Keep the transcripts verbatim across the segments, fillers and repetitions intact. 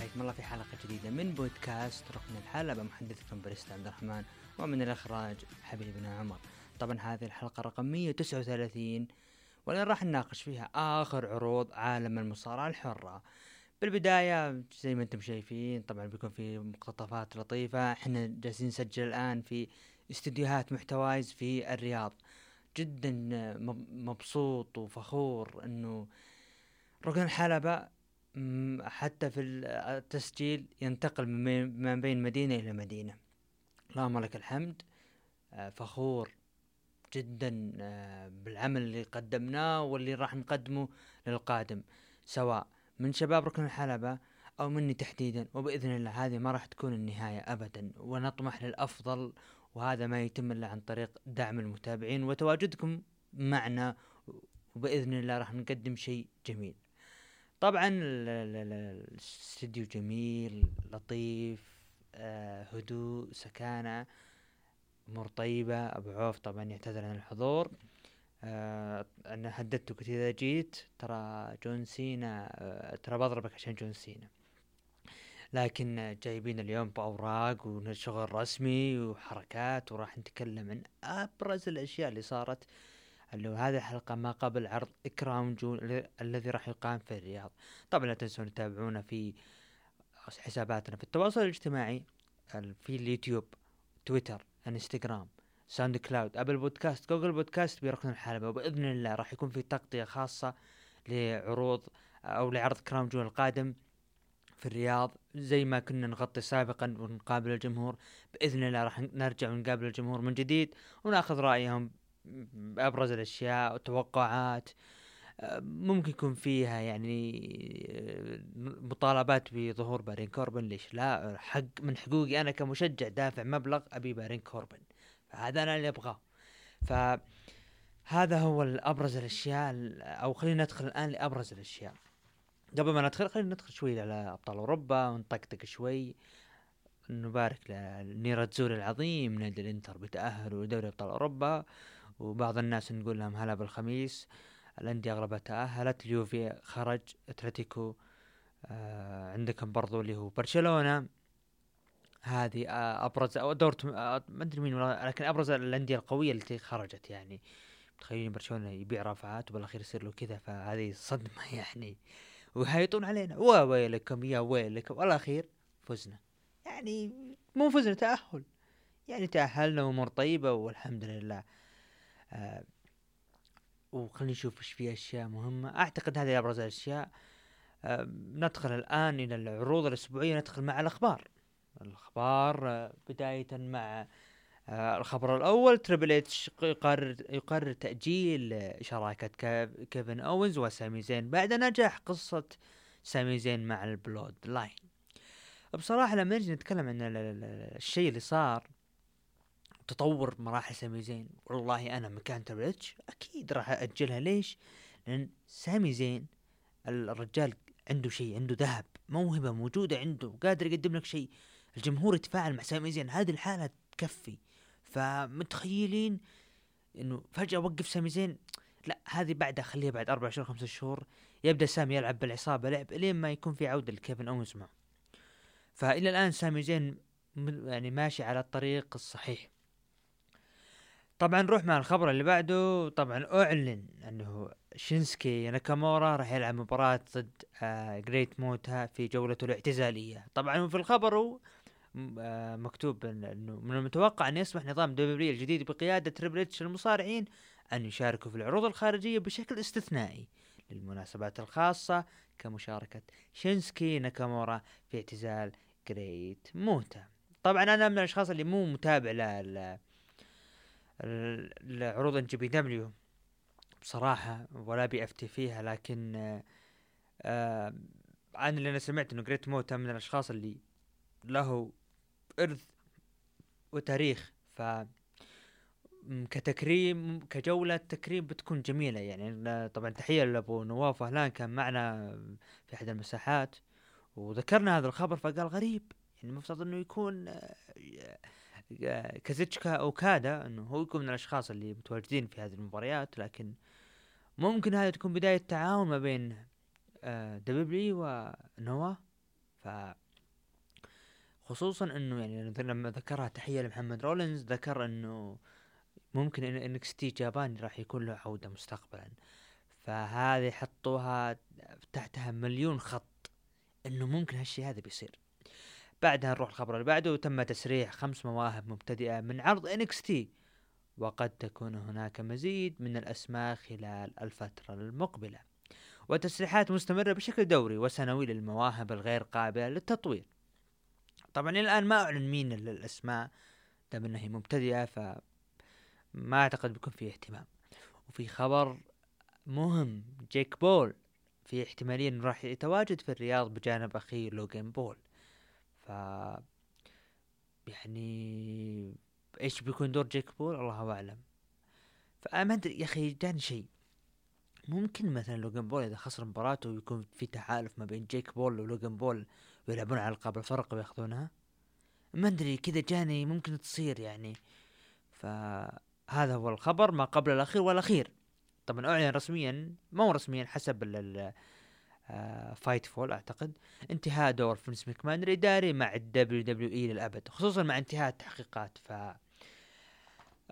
حياكم الله في حلقة جديدة من بودكاست ركن الحلبة. محدثكم بريست عبد الرحمن ومن الإخراج حبيب بن عمر. طبعا هذه الحلقة رقم مئة وتسعة وثلاثين، واللي راح نناقش فيها آخر عروض عالم المصارعة الحرة. بالبداية زي ما انتم شايفين طبعا بيكون في مقتطفات لطيفة. احنا جالسين نسجل الآن في استديوهات محتوايز في الرياض. جدا مبسوط وفخور انه ركن الحلبة حتى في التسجيل ينتقل ما بين مدينة إلى مدينة. اللهم لك الحمد. فخور جدا بالعمل اللي قدمناه واللي راح نقدمه للقادم، سواء من شباب ركن الحلبة أو مني تحديدا. وبإذن الله هذه ما راح تكون النهاية أبدا، ونطمح للأفضل، وهذا ما يتم إلا عن طريق دعم المتابعين وتواجدكم معنا. وبإذن الله راح نقدم شيء جميل. طبعا الاستديو جميل لطيف، هدوء، سكانة، أمور طيبة. أبو عوف طبعا يعتذر عن الحضور، أنا هددته كنت إذا جيت ترى جون سينا ترى بضربك عشان جون سينا، لكن جايبين اليوم بأوراق وشغل رسمي وحركات، وراح نتكلم عن أبرز الأشياء اللي صارت اللي هذه الحلقة ما قبل عرض إكرام جون الذي راح يقام في الرياض. طبعا لا تنسون تتابعونا في حساباتنا في التواصل الاجتماعي، في اليوتيوب، تويتر، انستغرام، ساوند كلاود، أبل بودكاست، جوجل بودكاست، بركن الحلبة. وبإذن الله راح يكون في تغطية خاصة لعروض أو لعرض إكرام جون القادم في الرياض، زي ما كنا نغطي سابقا ونقابل الجمهور. بإذن الله راح نرجع ونقابل الجمهور من جديد ونأخذ رأيهم بأبرز الأشياء وتوقعات ممكن يكون فيها، يعني مطالبات بظهور بارين كوربن. ليش لا؟ حق من حقوقي أنا كمشجع دافع مبلغ أبي بارين كوربن، فهذا أنا اللي أبغاه. فهذا هو الأبرز الأشياء، أو خلينا ندخل الآن لأبرز الأشياء. قبل ما ندخل خلينا ندخل شوي على أبطال أوروبا ونطقطق شوي. نبارك لنيراتزوري العظيم، نادي الإنتر بتأهل لدوري أبطال أوروبا، وبعض الناس نقول لهم هلا بالخميس. الأندية أغلبها تأهلت، اليوفي خرج، أتلتيكو آه عندكم برضو اللي هو برشلونة. هذه آه أبرز أو دورت آه ما أدري مين، لكن أبرز الأندية القوية التي خرجت. يعني تخيلين برشلونة يبيع رافعات وبالأخير يصير له كذا، فهذه صدمة يعني، وهايطون علينا وويلكم يا ويلكم. والأخير فزنا، يعني مو فزنا تأهل، يعني تأهلنا وأمور طيبة والحمد لله. آه وخلينا نشوف ايش في اشياء مهمه. اعتقد هذه ابرز الاشياء. آه ندخل الان الى العروض الاسبوعيه، ندخل مع الاخبار. الاخبار آه بدايه مع آه الخبر الاول، تريبل اتش يقرر يقرر تاجيل شراكه كيفن اوينز وسامي زين بعد نجاح قصه سامي زين مع البلود لاين. بصراحه لما نجي نتكلم عن الشيء اللي صار، تطور مراحل سامي زين، والله أنا مكان تريبل اتش أكيد راح أأجلها. ليش؟ لأن سامي زين الرجال عنده شيء، عنده ذهب، موهبة موجودة عنده، قادر يقدم لك شيء. الجمهور يتفاعل مع سامي زين، هذه الحالة تكفي. فمتخيلين إنه فجأة وقف سامي زين؟ لا، هذه بعدها خليها بعد أربع شهور خمسة شهور يبدأ سامي يلعب بالعصابة لعب لين ما يكون في عودة لكيفن أوينز معه. فإلى الآن سامي زين يعني ماشي على الطريق الصحيح. طبعا نروح مع الخبر اللي بعده. طبعا اعلن انه شينسكي ناكامورا راح يلعب مباراة ضد آه جريت موتا في جولته الاعتزالية. طبعا في الخبر آه مكتوب انه من المتوقع ان يسمح نظام دبليو الجديد بقيادة تريبل اتش المصارعين ان يشاركوا في العروض الخارجية بشكل استثنائي للمناسبات الخاصة، كمشاركة شينسكي ناكامورا في اعتزال جريت موتا. طبعا انا من الاشخاص اللي مو متابع لل العروض ان جي بي دبليو بصراحه، ولا بي اف تي فيها، لكن آآ آآ عن اللي انا سمعت انه جريت موتا من الاشخاص اللي له ارث وتاريخ، ف كتكريم كجوله تكريم بتكون جميله. يعني طبعا تحيه لابو نواف، اهلا، كان معنا في احد المساحات وذكرنا هذا الخبر، فقال غريب يعني المفترض انه يكون كازيتشكا أو كادا، أنه هو يكون من الأشخاص اللي متواجدين في هذه المباريات، لكن ممكن هذه تكون بداية تعاون ما بين دبليو ونوا ف خصوصا انه يعني لما ذكرها تحية لمحمد رولينز ذكر انه ممكن ان انكس تي جابان راح يكون له عودة مستقبلا، فهذه حطوها تحتها مليون خط انه ممكن هالشي هذا بيصير. بعدها نروح الخبر اللي بعده، وتم تسريح خمس مواهب مبتدئة من عرض انكس تي، وقد تكون هناك مزيد من الأسماء خلال الفترة المقبلة، وتسريحات مستمرة بشكل دوري وسنوي للمواهب الغير قابلة للتطوير. طبعا الآن ما أعلن مين الأسماء، دام أنها مبتدئة فما أعتقد بيكون فيه اهتمام. وفي خبر مهم، جيك بول في احتمالية أنه راح يتواجد في الرياض بجانب أخيه لوغان بول، ف يعني ايش بيكون دور جيك بول الله اعلم. فما ادري يا اخي جاني شيء، ممكن مثلا لوغان بول اذا خسر مباراته يكون في تحالف ما بين جيك بول ولوغان بول ويلعبون على القاب الفرق وياخذونها، ما ادري كذا جاني ممكن تصير يعني. فهذا هو الخبر ما قبل الاخير والاخير، طبعا اعلن رسميا مو رسميا حسب ال فايت فول اعتقد انتهاء دور فينس ماكمان الاداري مع الدبليو دبليو اي للابد، خصوصا مع انتهاء التحقيقات. ف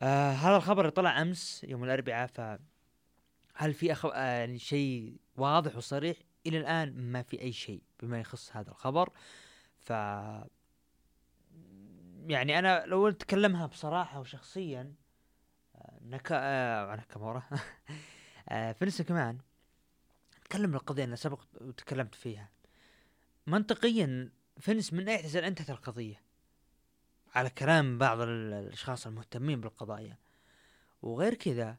آه هذا الخبر اللي طلع امس يوم الاربعاء، فهل في أخو... آه شيء واضح وصريح الى الان؟ ما في اي شيء بما يخص هذا الخبر. ف يعني انا لو اتكلمها بصراحه وشخصيا آه نكا آه نكامورا آه فينس ماكمان تكلم القضية اللي سبق وتكلمت فيها، منطقيا فينس من اعتزل انتهت القضية على كلام بعض الاشخاص المهتمين بالقضايا. وغير كذا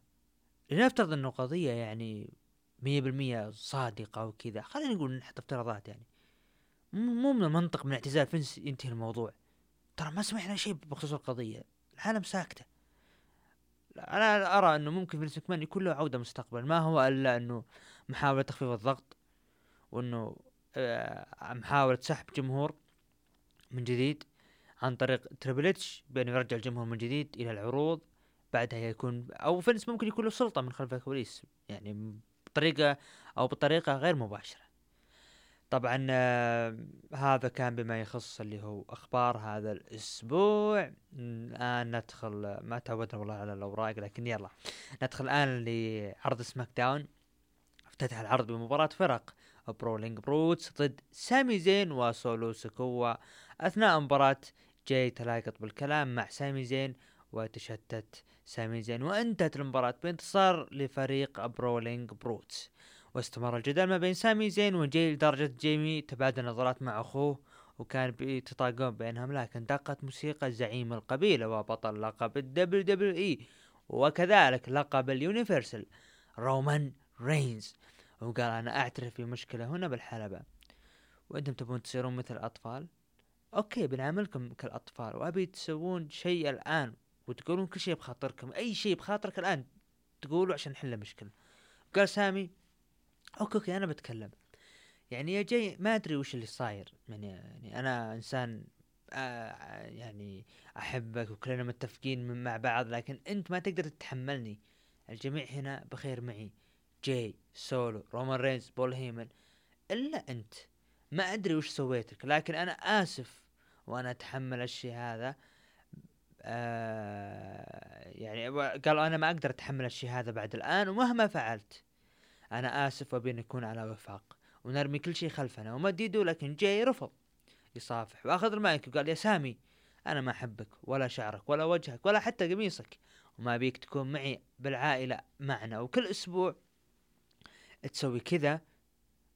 لنفترض انه قضية يعني مية بالمية صادقة وكذا، خلينا نقول نحط افتراضات، يعني مو من المنطق من اعتزال فينس ينتهي الموضوع. ترى ما سمعنا شيء بخصوص القضية، العالم ساكتة. انا ارى انه ممكن فينس ماكمان يكون له عودة مستقبلا، ما هو الا انه محاولة تخفيف الضغط، وانه محاولة سحب جمهور من جديد عن طريق تريبل اتش بانه يرجع الجمهور من جديد الى العروض. بعدها يكون او فينس ممكن يكون له سلطة من خلف الكواليس يعني بطريقة او بطريقة غير مباشرة. طبعا هذا كان بما يخص اللي هو اخبار هذا الاسبوع. الان ندخل، ما تعودنا والله على الاوراق، لكن يلا ندخل الان لعرض سماك داون. افتتح العرض بمباراة فرق برولينج بروتس ضد سامي زين وسولو سكوا. اثناء مباراة جاي تلاقط بالكلام مع سامي زين وتشتت سامي زين، وانتهت المباراة بانتصار لفريق برولينج بروتس. واستمر الجدال ما بين سامي زين وجاي لدرجة جيمي تبادل نظرات مع أخوه وكان بيتطاقون بينهم، لكن دقت موسيقى زعيم القبيلة وبطل لقب الدبليو دبليو إي وكذلك لقب اليونيفرسال رومان رينز، وقال أنا أعترف بمشكلة هنا بالحلبة، وأنتم تبون تصيرون مثل الأطفال؟ أوكي بنعملكم كالأطفال، وأبي تسوون شيء الآن وتقولون كل شيء بخاطركم، أي شيء بخاطرك الآن تقولوا عشان نحل مشكلة. قال سامي اوكي اوكي انا بتكلم. يعني يا جاي ما ادري وش اللي صاير، يعني انا انسان آه يعني احبك وكلنا متفقين من مع بعض، لكن انت ما تقدر تتحملني. الجميع هنا بخير معي، جاي سولو رومان رينز بول هيمن الا انت، ما ادري وش سويتك، لكن انا اسف وانا اتحمل الشيء هذا. آه يعني قال انا ما اقدر اتحمل الشيء هذا بعد الان، ومهما فعلت أنا آسف وبين نكون على وفاق ونرمي كل شيء خلفنا ومديده. لكن جاي رفض يصافح وأخذ المايك وقال يا سامي أنا ما أحبك ولا شعرك ولا وجهك ولا حتى قميصك، وما بيك تكون معي بالعائلة معنا، وكل أسبوع تسوي كذا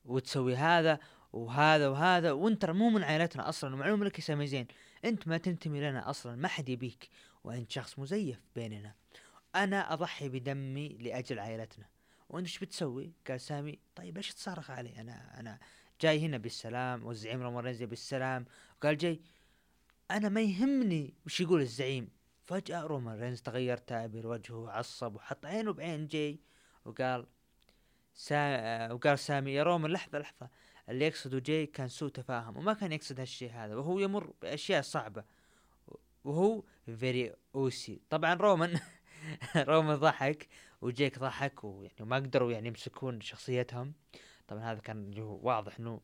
وتسوي هذا وهذا وهذا، وانت مو من عائلتنا أصلا، ومعلوم لك يا سامي زين انت ما تنتمي لنا أصلا، ما حد يبيك، وانت شخص مزيف بيننا، أنا أضحي بدمي لأجل عائلتنا وانت ايش بتسوي؟ قال سامي طيب ليش تصارخ علي، انا انا جاي هنا بالسلام والزعيم رومان رينز بالسلام. وقال جاي انا ما يهمني وش يقول الزعيم. فجأة رومان رينز تغير تعبير وجهه وعصب وحط عينه بعين جاي، وقال سامي وقال سامي يا رومان لحظة لحظة، اللي يقصده جاي كان سوء تفاهم وما كان يقصد هالشيء هذا، وهو يمر باشياء صعبة وهو فيري اوسي. طبعا رومان رومان ضحك وجيك ضحك، ويعني وما قدروا يعني يمسكون شخصيتهم. طبعا هذا كان واضح انه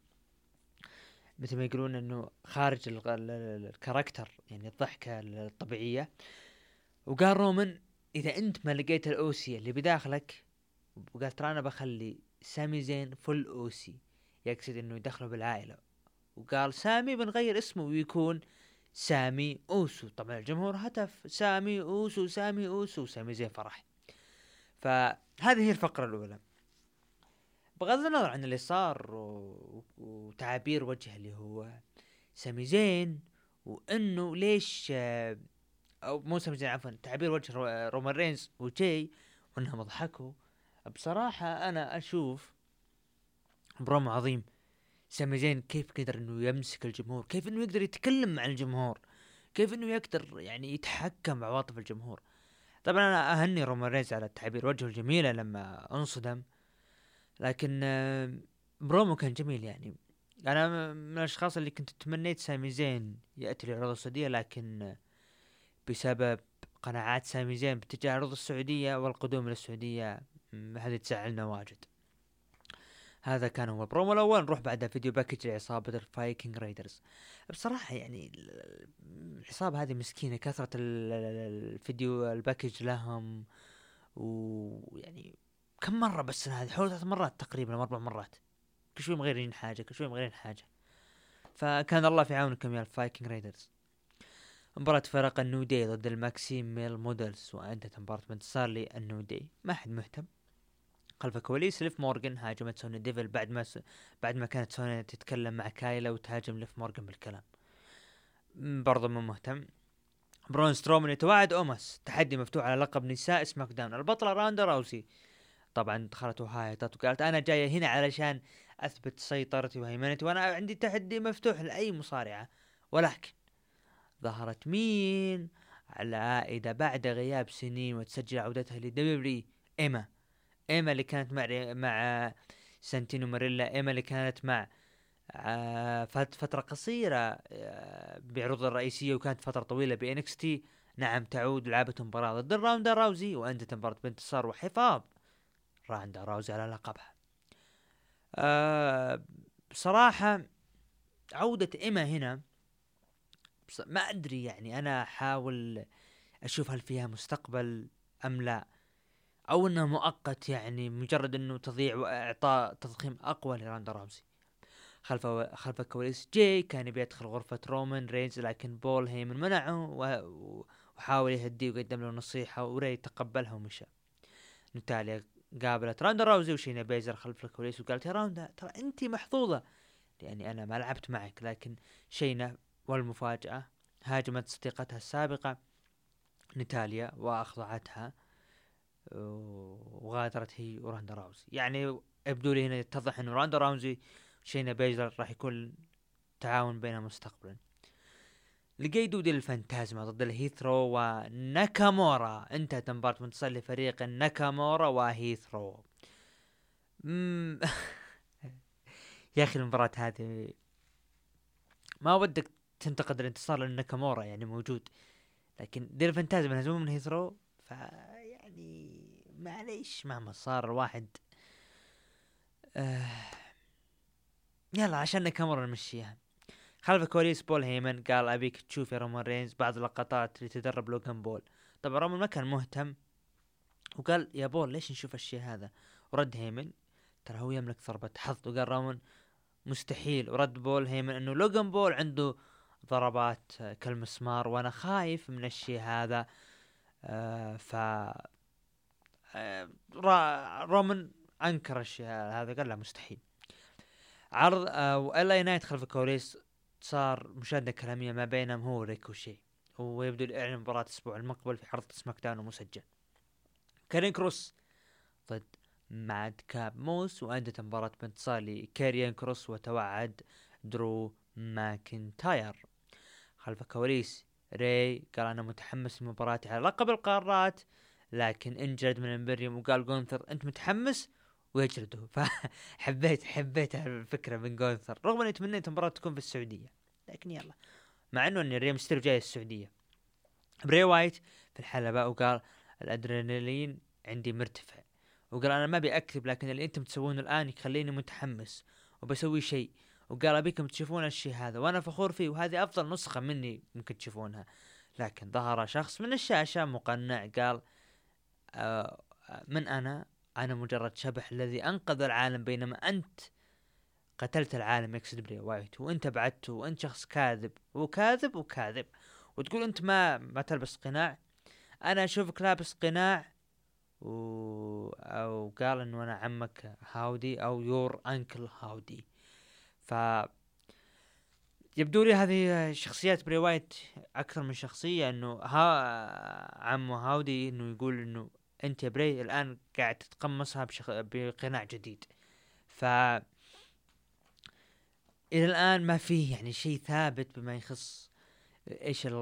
مثل ما يقولون انه خارج الكاركتر، يعني الضحكة الطبيعية. وقال رومان اذا انت ما لقيت الاوسي اللي بداخلك، وقال ترى انا بخلي سامي زين فل اوسي، يقصد انه يدخله بالعائلة. وقال سامي بنغير اسمه ويكون سامي اوسو. طبعا الجمهور هتف سامي اوسو سامي اوسو، سامي زين فرح. فهذه هي الفقرة الاولى. بغض النظر عن اللي صار و... وتعابير وجهه اللي هو سامي زين، وانه ليش او مو سامي زين عفوا تعابير وجه رومان رينز وجاي وانهم ضحكوا، بصراحة انا اشوف برومو عظيم. سامي زين كيف قدر انه يمسك الجمهور، كيف انه يقدر يتكلم مع الجمهور، كيف انه يقدر يعني يتحكم بعواطف الجمهور. طبعا انا اهني رومان رينز على تعابير وجهه الجميلة لما انصدم، لكن برومو كان جميل. يعني انا من الاشخاص اللي كنت تمنيت سامي زين ياتي للعروض السعودية، لكن بسبب قناعات سامي زين باتجاه عروض السعودية والقدوم للسعودية هذه تزعلنا واجد. هذا كان هو برومو الاول. نروح بعدها فيديو باكج لعصابة الفايكنج رايدرز. بصراحة يعني العصابة هذه مسكينة، كثرة الفيديو الباكج لهم، ويعني كم مرة بس هذه حوالي ثلاث مرات تقريبا، أربع مرات، كل شوي مغيرين حاجة كل شوي مغيرين حاجة. فكان الله في عونكم يا الفايكنج رايدرز. مباراة فرق النو داي ضد الماكسي ميل مودلز، وأنت مباراة انتصار للنو داي. ما حد مهتم. خلف الكواليس ليف مورغان هاجمت سوني ديفل بعد ما س... بعد ما كانت سوني تتكلم مع كايلا وتهاجم ليف مورغان بالكلام، برضه ما مهتم. برون سترومان يتوعد أوماس تحدي مفتوح على لقب نساء سماك داون. البطلة راندا راوسي طبعا دخلت وهايطت وقالت انا جايه هنا علشان اثبت سيطرتي وهيمنتي، وانا عندي تحدي مفتوح لاي مصارعه. ولكن ظهرت مين على عائده بعد غياب سنين وتسجل عودتها لدبليو ايما ايما اللي كانت مع مع سانتينو ماريلا، ايما اللي كانت مع فتره قصيره بعروض الرئيسيه وكانت فتره طويله بانكس تي. نعم تعود لعبت مباراه ضد راندا راوزي، وانت مباراه بانتصار وحفاظ راندا راوزي على لقبها. أه بصراحة عودة إيما هنا ما أدري، يعني أنا أحاول أشوف هل فيها مستقبل أم لا، أو أنه مؤقت يعني مجرد أنه تضيع وإعطاء تضخيم أقوى لراندا راوزي. خلف خلف الكواليس جاي كان بيدخل غرفة رومان رينز، لكن بول هيمن منعه وحاول يهديه وقدم له نصيحة، وري تقبلها ومشى. نتاليا قابلت راندا راوزي وشينا بيزر خلف الكواليس وقالت يا راندا ترى انتي محظوظة لاني انا ما لعبت معك. لكن شينا والمفاجأة هاجمت صديقتها السابقة نتاليا واخضعتها وغادرت هي وراندا راوزي. يعني يبدو لي هنا يتضح انه راندا راوزي وشينا بيزر راح يكون تعاون بينها مستقبلا. لقيت دودي الفانتازما ضد الهيثرو وناكامورا. انتهت مباراة منتصر لفريق ناكامورا وهيثرو. مم... يا اخي المباراة هذه ما ودك تنتقد الانتصار لناكامورا، يعني موجود، لكن دي الفانتازما هزموا من هيثرو، فيعني معليش مهما صار واحد آه... يلا عشان ناكامورا نمشيها. خلف الكواليس بول هيمن قال أبيك تشوف يا رومان رينز بعض اللقطات اللي تدرب لوغان بول. طبعا رومان ما كان مهتم وقال يا بول ليش نشوف الشيء هذا، ورد هيمن ترى هو يملك ضربة حظ، وقال رومان مستحيل، ورد بول هيمن انه لوغان بول عنده ضربات كالمسمار وانا خايف من الشيء هذا. آه ف آه رومان انكر الشيء هذا قال لا مستحيل. عرض آه وإلا نايت خلف الكواليس صار مشاهدة كلامية ما بينهم هو ريكوشي، ويبدو الإعلان مباراة الأسبوع المقبل في عرض سماك داون ومسجل. كارين كروس ضد ماد كاب موس، وأندت مباراة بانتصار لكارين كروس وتوعد درو ماكنتاير. خلف الكواليس ري قال أنا متحمس لمباراتي على لقب القارات، لكن انجلد من الإمبريوم وقال غونثر أنت متحمس ويجلده. فحبيت حبيت الفكرة من غونثر، رغم أني تمنيت المباراة تكون في السعودية، لكن يلا مع أنه أن ريم ستيريو جاي السعودية. بري وايت في الحلبة وقال الأدرينالين عندي مرتفع، وقال أنا ما بأكذب، لكن اللي أنتم تسوونه الآن يخليني متحمس وبسوي شيء، وقال أبيكم تشوفون الشيء هذا وأنا فخور فيه وهذه أفضل نسخة مني ممكن تشوفونها. لكن ظهر شخص من الشاشة مقنع قال آه من أنا أنا مجرد شبح الذي أنقذ العالم بينما أنت قتلت العالم اكس دبليو وايت وأنت بعدته وأنت شخص كاذب وكاذب وكاذب وتقول أنت ما ما تلبس قناع. أنا أشوفك لابس قناع و... أو قال أنه أنا عمك هاودي أو يور أنكل هاودي. ف يبدو لي هذه شخصيات بري وايت أكثر من شخصية أنه ها... عمه هاودي أنه يقول أنه أنت يا بري الآن قاعد تتقمصها بشخ... بقناع جديد. ف إلى الآن ما فيه يعني شيء ثابت بما يخص إيش ال...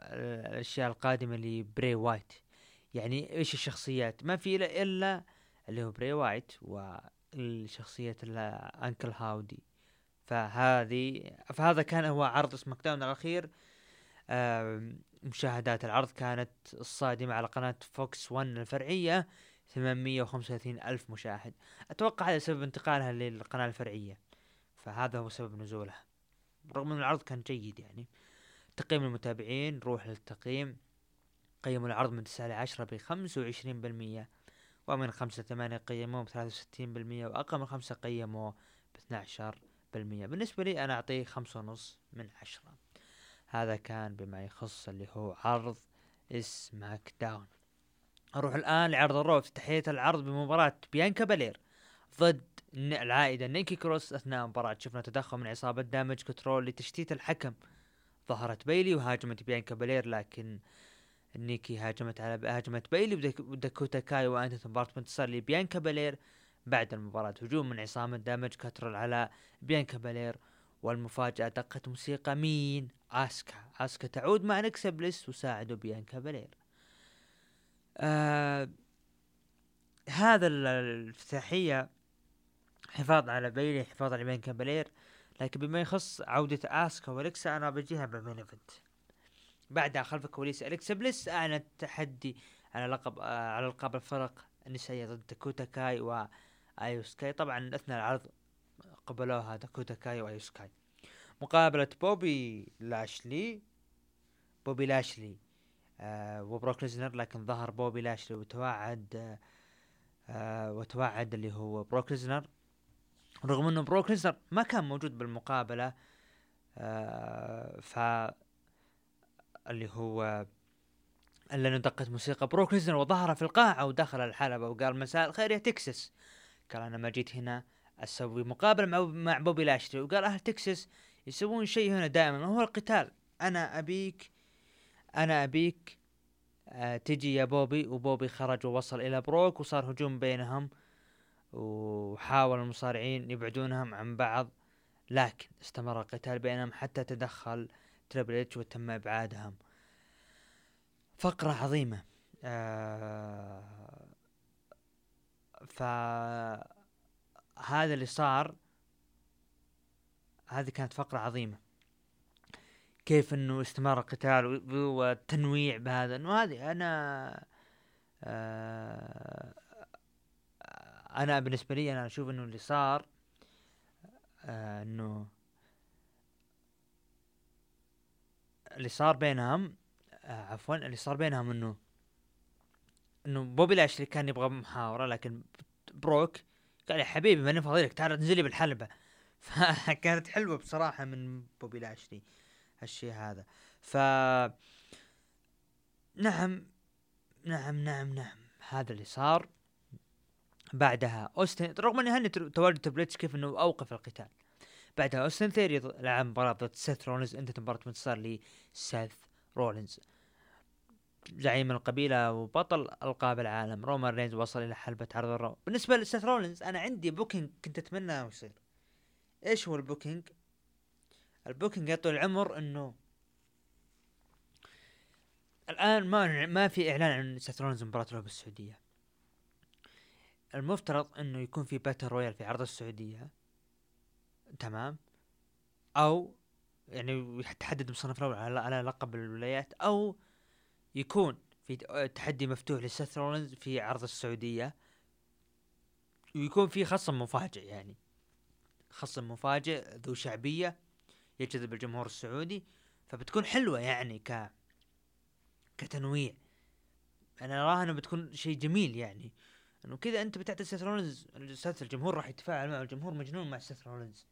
الأشياء القادمة لبري وايت، يعني إيش الشخصيات ما في إلا إلا اللي هو بري وايت والشخصية الأنكل هاودي. فهذه فهذا كان هو عرض سماك داون الأخير. مشاهدات العرض كانت الصادمة على قناة فوكس ون الفرعية ثمانمئة وخمسة وثلاثين ألف مشاهد، أتوقع هذا سبب انتقالها للقناة الفرعية، فهذا هو سبب نزولها رغم أن العرض كان جيد. يعني تقييم المتابعين، روح للتقييم، قيموا العرض من تسعة إلى عشرة بخمسة وعشرين بالمية، ومن خمسة ثمانية قيموه بثلاثة وستين بالمية، وأقل من خمسة قيموه باثنى عشر بالمية. بالنسبة لي أنا أعطيه خمسة ونص من عشرة. هذا كان بما يخص اللي هو عرض سماك داون. أروح الآن لعرض الرو، افتتاحية العرض بمباراة بيانكا بلير ضد العائدة نيكي كروس. أثناء مباراة شفنا تدخل من عصابة دامج كنترول لتشتيت الحكم، ظهرت بيلي وهاجمت بيانكا بلير، لكن نيكي هاجمت على هاجمت بيلي وداكوتا كاي وأنت تنبارت انتصار لبيانكا بلير. بعد المباراة هجوم من عصابة دامج كنترول على بيانكا بلير، والمفاجأة دقة موسيقى مين؟ آسكا. آسكا تعود مع نكسا بليس وساعدوا بيانكا بلير. آه هذا الافتتاحية حفاظ على بيلي، حفاظ على بيانكا بلير. لكن بما يخص عودة آسكا ولكسا أنا بجيها بالمين إيفنت. بعدها خلف الكواليس أليكسا بليس أعلنت تحدي على لقب آه على ألقاب الفرق النسائية ضد داكوتا كاي وآيو سكاي. طبعا أثناء العرض قبلوها داكوتا كاي وآيو سكاي. مقابلة بوبي لاشلي بوبي لاشلي آه وبروك ليزنر، لكن ظهر بوبي لاشلي وتوعد آه آه وتوعد اللي هو بروك ليزنر، رغم أنه بروك ليزنر ما كان موجود بالمقابلة. آه ف اللي هو اللي ندقت موسيقى بروك ليزنر وظهر في القاعة ودخل الحلبة وقال مساء الخير يا تكساس، قال أنا ما جيت هنا أسوي مقابلة مع بوبي لاشتري، وقال أهل تكساس يسوون شيء هنا دائما هو القتال، أنا أبيك أنا أبيك آه تجي يا بوبي. وبوبي خرج ووصل إلى بروك وصار هجوم بينهم، وحاول المصارعين يبعدونهم عن بعض، لكن استمر القتال بينهم حتى تدخل تريبل إتش وتم إبعادهم. فقرة عظيمة. آه فهذا اللي صار، هذه كانت فقرة عظيمة، كيف أنه استمر القتال والتنويع بهذا. أنه هذه أنا آه أنا بالنسبة لي أنا أشوف أنه اللي صار آه أنه اللي صار بينهم آه عفوا اللي صار بينهم انه انه بوبي لاشلي كان يبغى محاورة، لكن بروك قال يا حبيبي ما نفضي لك، تعال تنزلي بالحلبة. فكانت حلوة بصراحة من بوبي لاشلي هالشي هذا. ف نعم نعم نعم نعم هذا اللي صار. بعدها أوستن، رغم اني هني تواجد تبليتش كيف انه اوقف القتال. بعدها أوستن ثيري لعب مباراة ضد سيث رولينز، انت مباراة انتصار لسيث رولينز زعيم القبيلة وبطل ألقاب العالم. رومان رينز وصل إلى حلبة عرض الرو. بالنسبة لسيث رولينز أنا عندي بوكينج كنت أتمنى يصير. إيش هو البوكينج؟ البوكينج يا طول العمر إنه الآن ما ما في إعلان عن سيث رولينز مباراة له بالسعودية، المفترض إنه يكون في باتل رويال في عرض السعودية، تمام، او يعني يتحدد مصنف الاول على على لقب الولايات، او يكون في تحدي مفتوح لسيث رولينز في عرض السعودية ويكون في خصم مفاجئ، يعني خصم مفاجئ ذو شعبية يجذب الجمهور السعودي، فبتكون حلوة يعني ك كتنويع. أنا أراها أنه بتكون شيء جميل، يعني أنه كذا أنت بتعطي سيث رولنز الجمهور راح يتفاعل معه، الجمهور مجنون مع سيث رولنز،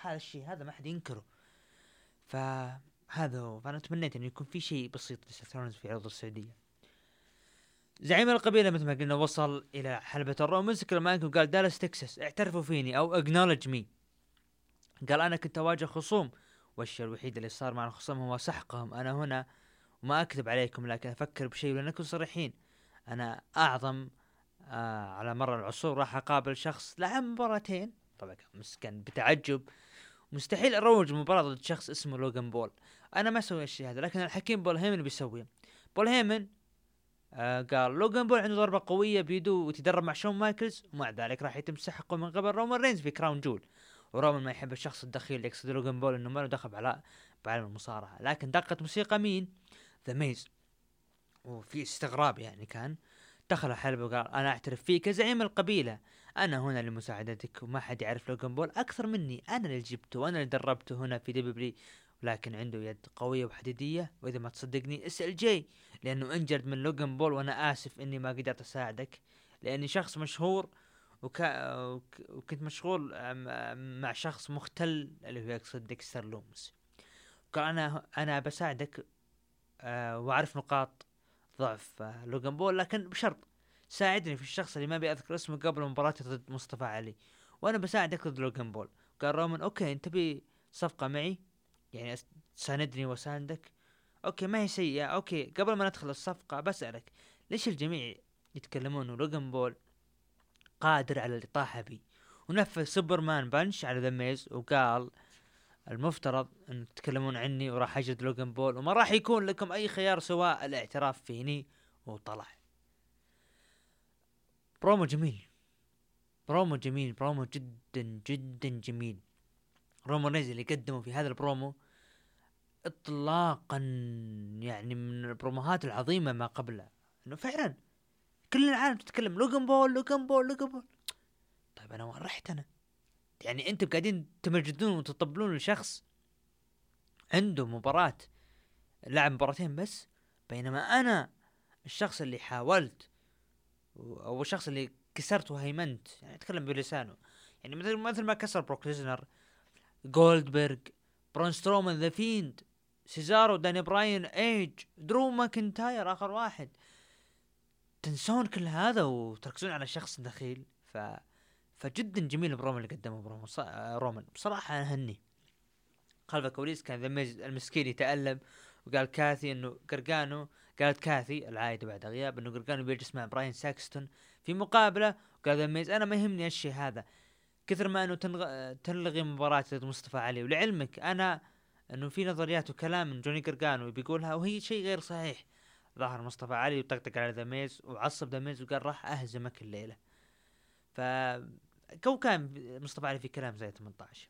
هذا الشيء هذا ما حد ينكره. فهذا هو، فأنا تمنيت أنه يكون في شيء بسيط لسيث رولنز في عرض السعودية. زعيم القبيلة مثل ما قلنا وصل إلى حلبة الرو، مسك المايك وقال دالاس تكساس اعترفوا فيني أو acknowledge me. قال أنا كنت أواجه خصوم والشيء الوحيد اللي صار مع الخصم هو سحقهم، أنا هنا وما أكذب عليكم لكن أفكر بشيء ولنكن صريحين، أنا أعظم آه على مر العصور، راح أقابل شخص لعب مباراتين، طبعا مسكن بتعجب، مستحيل أروج مباراة ضد شخص اسمه لوغان بول، أنا ما أسوي الشيء هذا لكن الحكيم بول هيمن بيسويه. بول هيمن آه قال لوغان بول عنده ضربة قوية بيده وتدرب مع شون مايكلز، ومع ذلك راح يتم سحقه من قبل رومان رينز في كراون جول، ورومان ما يحب الشخص الدخيل اللي يقصد لوغان بول إنه ما له دخل على بعلم المصارعة. لكن دقة موسيقى مين؟ ذا ميز، وفي استغراب يعني. كان دخل الحلبة وقال أنا أعترف فيك كزعيم القبيلة، أنا هنا لمساعدتك، وما حد يعرف لوغان بول أكثر مني، أنا اللي جبته وأنا اللي دربته هنا في دبليو دبليو إي، ولكن عنده يد قوية وحديدية، وإذا ما تصدقني اسأل جاي لأنه انجلد من لوغان بول، وأنا آسف إني ما قدرت أساعدك لأني شخص مشهور وكا... وك... وكنت مشغول مع شخص مختل اللي هو يقصد ديكستر لومس. قال أنا أنا بساعدك أه وأعرف نقاط ضعف لوغان بول لكن بشرط ساعدني في الشخص اللي ما بيذكر اسمه قبل مباراة ضد مصطفى علي، وأنا بساعدك ضد لوغان بول. قال رومان أوكي أنت بي صفقة معي يعني ساندني وساندك، أوكي ما هي سيئة، أوكي قبل ما ندخل الصفقة بسألك ليش الجميع يتكلمون إنه لوغان بول قادر على الإطاحة بي؟ ونفذ سوبرمان بانش على ذا ميز وقال المفترض أن تتكلمون عني وراح أجد لوغان بول وما راح يكون لكم أي خيار سواء الاعتراف فيني، وطلع. برومو جميل، برومو جميل، برومو جدا جدا جميل. رومان رينز اللي قدمه في هذا البرومو إطلاقا يعني من البروموهات العظيمة ما قبلها، إنه فعلا كل العالم تتكلم لوغان بول لوغان بول لوغان بول. طيب أنا وين رحت أنا؟ يعني أنتم قاعدين تمجدون وتطبلون لشخص عنده مباراة لعب مباراتين بس، بينما أنا الشخص اللي حاولت أو الشخص اللي كسرت وهيمنت، يعني أتكلم بلسانه، يعني مثل مثل ما كسر بروك ليزنر، جولدبرغ، برون سترومان، ذا فيند، سيزارو، داني براين، ايج، درو ماكنتاير آخر واحد. تنسون كل هذا وتركزون على شخص دخيل. ف فجدا جميل برومان اللي قدمه برومان رومان بصراحة. أهني خلف الكواليس كان ذا ميز المسكين يتألم وقال كاثي إنه قرقانو، قالت كاثي العائد بعد غياب إنه قرقانو بيجلس مع براين ساكستون في مقابلة، وقال ذا ميز أنا ما يهمني الشيء هذا كثر ما إنه تنغ... تلغي مباراة مصطفى علي، ولعلمك أنا إنه في نظريات وكلام من جوني قرقانو بيقولها وهي شيء غير صحيح. ظهر مصطفى علي وطقطق على ذا ميز وعصب ذا ميز وقال راح أهزمك الليلة. ف كو كان مصطفى علي في كلام زي ثمانية عشر.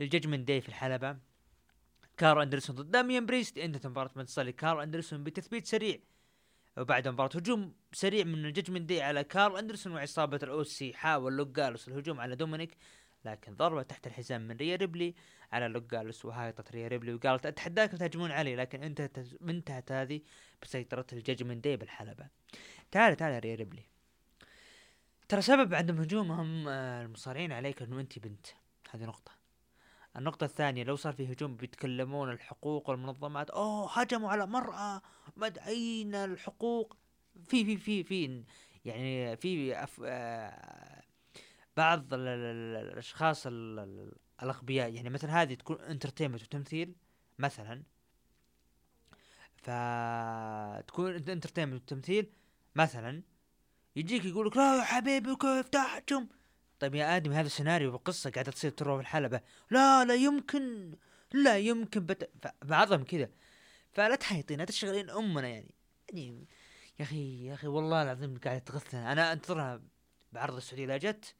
الججمنت داي في الحلبة، كارل أندرسون ضد داميان بريست، انتهت مباراة منتصر كارل أندرسون بتثبيت سريع، وبعد مباراة هجوم سريع من الججمنت داي على كارل أندرسون وعصابة الأوسي. حاول لوكالوس الهجوم على دومينيك لكن ضربة تحت الحزام من ريا ريبلي على لوكالوس وهايطت ريا ريبلي وقالت أتحداكم تهجمون علي، لكن انتهت انتهت هذه بسيطرة الججمنت داي بالحلبة. تعال تعال ريا ريبلي، ترى سبب عدم هجومهم المصارعين عليك انه انت بنت، هذه نقطة. النقطة الثانية لو صار في هجوم بيتكلمون الحقوق والمنظمات، اوه هجموا على مرأة مدعين الحقوق، في في في في يعني في آه بعض الاشخاص الاغبياء، يعني مثلا هذه تكون انترتينمنت وتمثيل مثلا، فتكون انترتينمنت وتمثيل مثلا يجيك يقولك لا يا حبيبي كيف تهجم. طيب يا آدم هذا السيناريو والقصة قاعدة تصير تروح في الحلبة، لا لا يمكن لا يمكن بت... بعضهم كذا، فلا تحيطين تشغلين أمنا يعني. يعني يا أخي يا أخي والله العظيم قاعدة تغثنا، أنا أنتظرها بعرض السعودية لا جت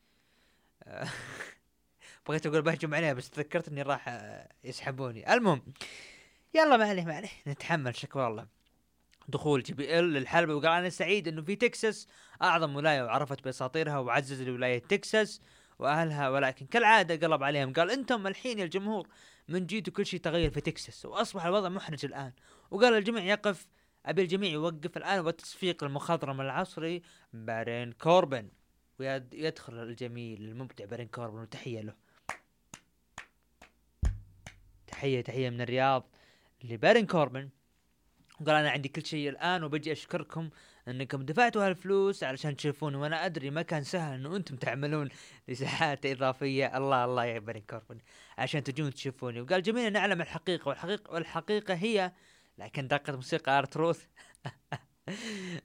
بغيت أقول بهجم عليها بس تذكرت أني راح يسحبوني. المهم يلا ما عليه ما عليه نتحمل شكوى الله. دخول جي بي إل للحلبة وقال أنا سعيد أنه في تكساس أعظم ولاية وعرفت بأساطيرها وعزز الولاية تكساس وأهلها، ولكن كالعادة قلب عليهم قال أنتم الحين يا الجمهور من جيتوا كل شيء تغير في تكساس وأصبح الوضع محرج الآن. وقال الجميع يقف، أبي الجميع يوقف الآن والتصفيق المخضرم العصري بارين كوربن، ويدخل الجميل الممتع بارين كوربن وتحية له، تحية تحية من الرياض لبارين كوربن. وقال أنا عندي كل شيء الآن وبجي أشكركم أنكم دفعتوا هالفلوس علشان تشوفوني، وأنا أدري ما كان سهل أنه أنتم تعملون لساعات إضافية، الله الله يا بارين كوربن عشان تجون تشوفوني. وقال جميعنا نعلم الحقيقة والحقيقة, والحقيقة هي، لكن دقت موسيقى أرتروث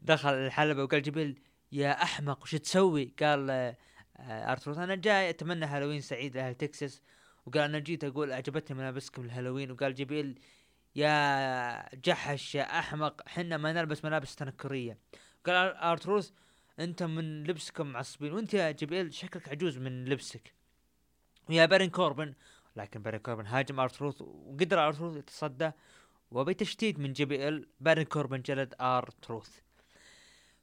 دخل الحلبة وقال جبيل يا أحمق وش تسوي؟ قال أرتروث أنا جاي أتمنى هالوين سعيد لأهل تكساس، وقال أنا جيت أقول أعجبتني ملابسكم الهالوين. وقال جبيل يا جحش يا أحمق حنا ما نلبس ملابس تنكرية. قال أرتروث أنت من لبسكم معصبين، وأنت يا جبيل شكلك عجوز من لبسك، ويا بارين كوربن. لكن بارين كوربن هاجم أرتروث وقدر أرتروث يتصدى، وبتشتيت من جبل بارين كوربن جلد أرتروث.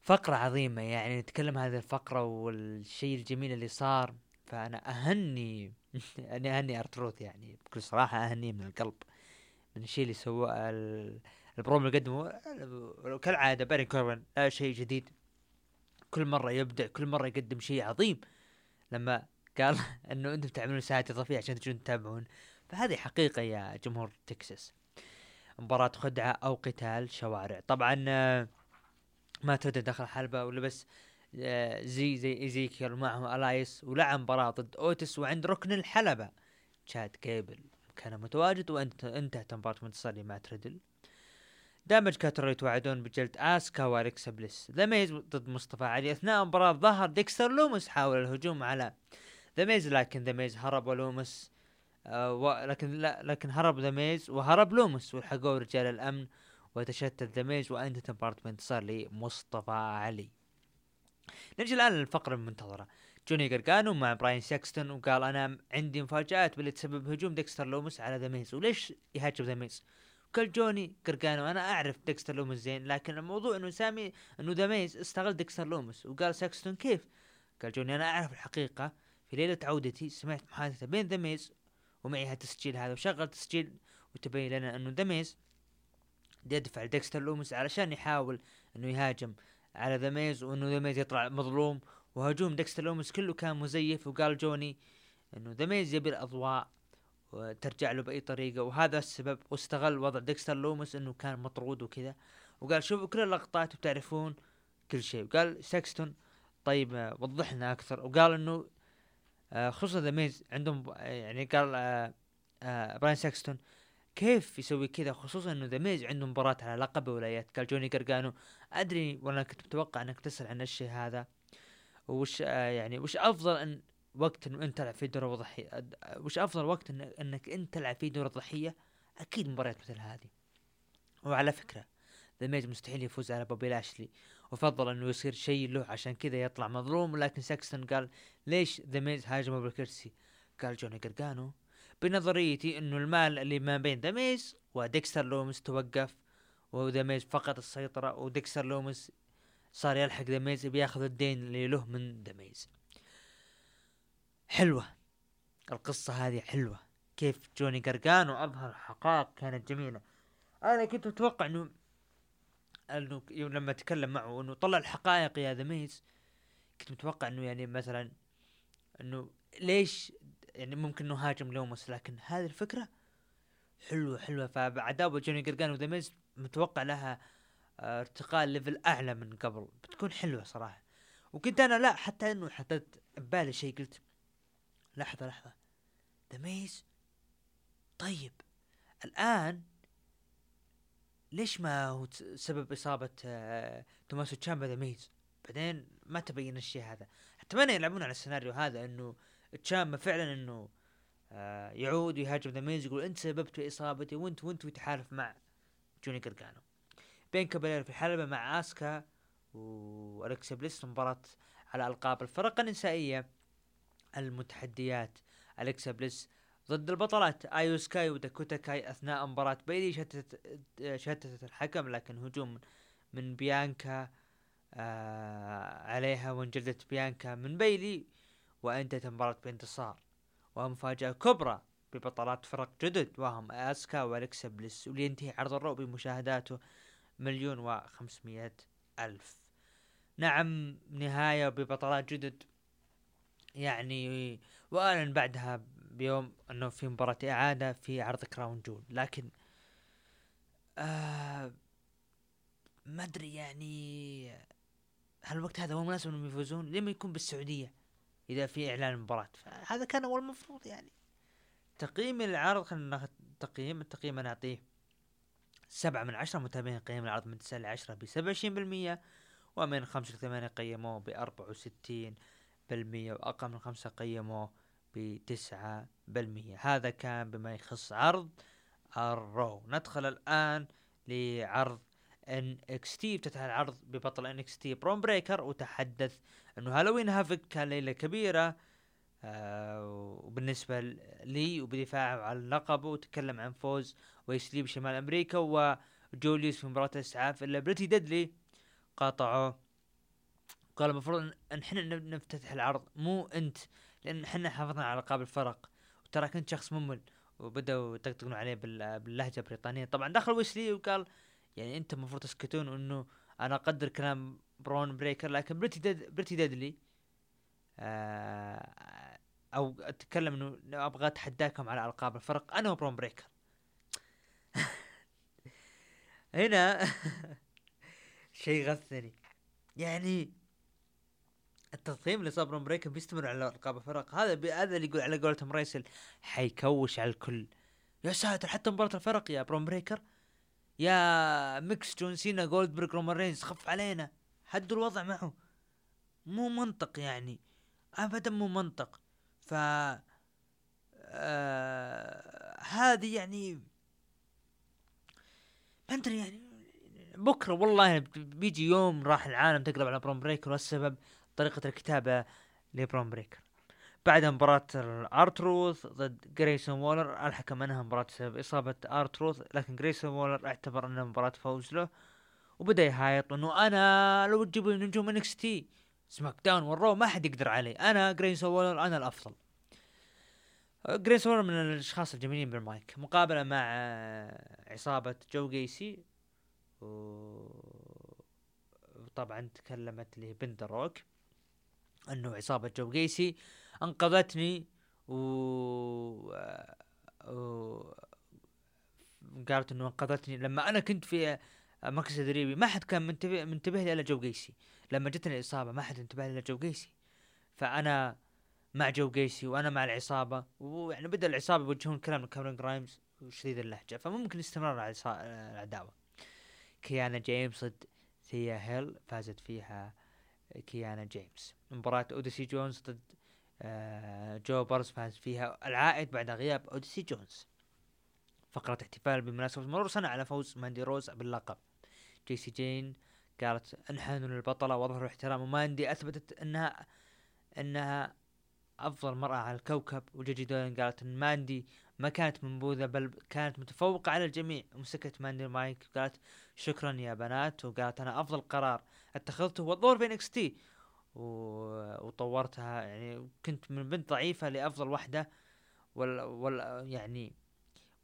فقرة عظيمة يعني نتكلم هذه الفقرة والشيء الجميل اللي صار، فأنا أهني أنا أهني أرتروث يعني بكل صراحة، أهني من القلب من الشيء اللي سواه البروم اللي قدمه. كالعادة بارين كوربن لا شيء جديد، كل مرة يبدع كل مرة يقدم شيء عظيم. لما قال أنه أنتم تعملون ساعات إضافية عشان تجون تتابعون، فهذه حقيقة يا جمهور تكساس. مباراة خدعة أو قتال شوارع، طبعا ما ترد دخل حلبة ولبس زي زي إزيكيل ومعهم ألايس، ولعب مباراة ضد أوتس وعند ركن الحلبة تشاد كيبل كان متواجد، وانتهت مباراة منتصر مع تريدل. دامج كاترو يتوعدون بجلد آسكا واريكسا بليس. ذا ميز ضد مصطفى علي. أثناء مباراة ظهر ديكستر لومس حاول الهجوم على ذا ميز، لكن ذا ميز هرب ولومس آه لكن لا لكن هرب ذا ميز وهرب لومس والحقوا رجال الأمن وتشتت ذا ميز، وانتهت مباراة انتصار لمصطفى علي. نجي الآن للفقرة المنتظرة، جوني غرغانو مع براين ساكستون. وقال أنا عندي مفاجآت باللي تسبب هجوم ديكستر لومس على ذا ميز، وليش يهاجم ذا ميز؟ قال جوني غرغانو أنا أعرف ديكستر لومس زين، لكن الموضوع إنه سامي إنه ذا ميز استغل ديكستر لومس. وقال ساكستون كيف؟ قال جوني أنا أعرف الحقيقة، في ليلة عودتي سمعت محادثة بين ذا ميز ومعي هالتسجيل هذا، وشغل تسجيل وتبين لنا انه ذا ميز يدفع ديكستر لومس علشان يحاول انه يهاجم على ذا ميز، وانه ذا ميز يطلع مظلوم، وهجوم ديكستر لومس كله كان مزيف. وقال جوني انه ذا ميز يبي الاضواء وترجع له باي طريقه، وهذا السبب، واستغل وضع ديكستر لومس انه كان مطرود وكذا. وقال شوفوا كل اللقطات وبتعرفون كل شيء. وقال ساكستون طيب وضح لنا اكثر. وقال انه خصوصا ذا ميز عندهم يعني قال آآ آآ براين ساكستون كيف يسوي كذا، خصوصا انه ذا ميز عندهم مباراة على لقب ولايات. قال جوني غرغانو ادري وانا كنت متوقع انك تسأل عن الشيء هذا، وش يعني وش افضل ان وقت انه انت تلعب في دور ضحية، وش افضل وقت إن انك انت تلعب في دور ضحية اكيد مباريات مثل هذه. وعلى فكرة ذا ميز مستحيل يفوز على بوبي لاشلي، وفضل انه يصير شيء له عشان كذا يطلع مظلوم. ولكن ساكستون قال ليش ذا ميز هاجمه بالكرسي؟ قال جوني غرغانو بنظريتي انه المال اللي ما بين ذا ميز وديكستر لومس توقف، وذا ميز فقد السيطرة، وديكستر لومس صار يلحق ذا ميز بياخذ الدين اللي له من ذا ميز. حلوة القصة هذه، حلوة كيف جوني غرغانو اظهر الحقائق، كانت جميلة. انا كنت اتوقع انه انه لما تكلم معه انه طلع الحقائق يا ذا ميز، كنت متوقع انه يعني مثلا انه ليش يعني ممكن انه هاجم لومس، لكن هذه الفكرة حلوة حلوة. فعداوة جوني غرغانو وذا ميز متوقع لها ارتقاء ليفل اعلى من قبل، بتكون حلوة صراحة. وكنت انا لا حتى انه حطيت ببالي شيء، قلت لحظة لحظة ذا ميز طيب الان ليش ما هو سبب إصابة توماسو تشامبا ذا ميز؟ بعدين ما تبين الشيء هذا. أتمنى يلعبون على السيناريو هذا إنه تشامبا فعلا إنه يعود ويهاجم ذا ميز، يقول أنت سببت في إصابتي وأنت وأنت ويتحالف مع جوني غرغانو. بين كابالير في الحلبة مع آسكا وأليكسا بليس، مباراة على ألقاب الفرق النسائية. المتحديات أليكسا بليس ضد البطلات آيو سكاي وداكوتا كاي. أثناء مباراة بيلي شتت شتت الحكم، لكن هجوم من بيانكا آه عليها، وانجلدت بيانكا من بيلي وأنتهت المباراة بانتصار ومفاجأة كبرى ببطلات فرق جدد وهم آسكا والكسا بليس، ولينتهي عرض الرو بمشاهداته مليون وخمسمائة ألف. نعم نهاية ببطلات جدد يعني، وأعلن بعدها بيوم أنه في مباراة إعادة في عرض كراون جول، لكن آه ما أدري يعني هل الوقت هذا هو مناسب أنهم يفوزون؟ لما يكون بالسعودية إذا في إعلان المباراة هذا كان أول مفروض يعني. تقييم العرض، خلينا ناخذ تقييم التقييم أنا أعطيه سبعة من عشرة. متابعين قيم العرض من تسعة لعشرة ب سبعة وعشرين بالمئة، ومن خمسة لثمانية قيموه بأربعة وستين بالمئة، وأقل من خمسة قيموه بتسعة بالمئة. هذا كان بما يخص عرض الرو. ندخل الآن لعرض إن إكس تي. افتتح العرض ببطل إن إكس تي برون بريكر، وتحدث أنه هالوين هافك كان ليلة كبيرة آه وبالنسبة لي وبدفاعه على اللقب، وتكلم عن فوز ويسلي بشمال أمريكا وجوليوس في مباراة الإسعاف إلا بريتي ديدلي قاطعه. قال المفروض أن إحنا نفتتح العرض مو أنت، لأن إحنا حافظنا على لقب الفرق وترى كنت شخص ممل، وبدأوا يطقطقون عليه باللهجة البريطانية. طبعا دخل ويسلي وقال يعني أنت المفروض تسكتون، إنه أنا أقدر كلام برون بريكر، لكن بريتي ديد بريتي ديدلي آه أو أتكلم إنه أبغى أتحداكم على ألقاب الفرق أنا وبرون بريكر. هنا شيء غثني يعني، التضخيم اللي صار برون بريكر بيستمر على ألقاب الفرق. هذا هذا اللي يقول على قولتهم ريسل حيكوش على الكل. يا ساتر، حتى مباراة الفرق يا برون بريكر، يا ميكس، جون سينا، جولدبرغ، رومان رينز، خف علينا، حدوا الوضع معه. مو منطق يعني، أبدا مو منطق. ف آه... هذه يعني ما أدري يعني. بكرة والله بيجي يوم راح العالم تقلب على برون بريكر، والسبب طريقة الكتابة لبرون بريكر. بعد مباراة الأرتروث ضد غريسون وولر، الحكم منها مباراة بسبب إصابة أرتروث، لكن غريسون وولر اعتبر أنها مباراة فوز له، وبدأ يهايط أنه أنا لو تجيبوا نجوم إن إكس تي سماك داون والرو ما حد يقدر علي، أنا غريسون وولر أنا الأفضل. غريسون وولر من الأشخاص الجميلين بالمايك. مقابلة مع عصابة جو جيسي، وطبعا تكلمت لي بندروك أنه عصابة جو جيسي أنقذتني، و... و... قالت أنه أنقذتني لما أنا كنت في مركز تدريبي ما حد كان منتبه منتبه لي إلا جو جيسي، لما جتني الإصابة ما حد انتبه لي إلا جو جيسي، فأنا مع جو جيسي وأنا مع العصابة. ويعني بدأ العصابة يوجهون كلام لكاميرون غرايمز وشديد اللهجة، فممكن استمرار على العداوة. كيانا جيمس ضد ثيا هيل، فازت فيها كيانا جيمس. مباراة أوديسي جونز ضد جو بارز، فاز فيها العائد بعد غياب أوديسي جونز. فقرة احتفال بمناسبة مرور سنة على فوز ماندي روز باللقب. جيسي جين قالت انحنوا للبطلة وظهروا احترام، وماندي أثبتت أنها أنها أفضل مرأة على الكوكب. وجيجي دولين قالت أن ماندي ما كانت منبوذة بل كانت متفوقة على الجميع، ومسكت ماندي مايك وقالت شكرا يا بنات، وقالت أنا أفضل قرار اتخذته هو الظهور بين إكس تي وطورتها، يعني كنت من بنت ضعيفة لأفضل واحدة، وال... وال... يعني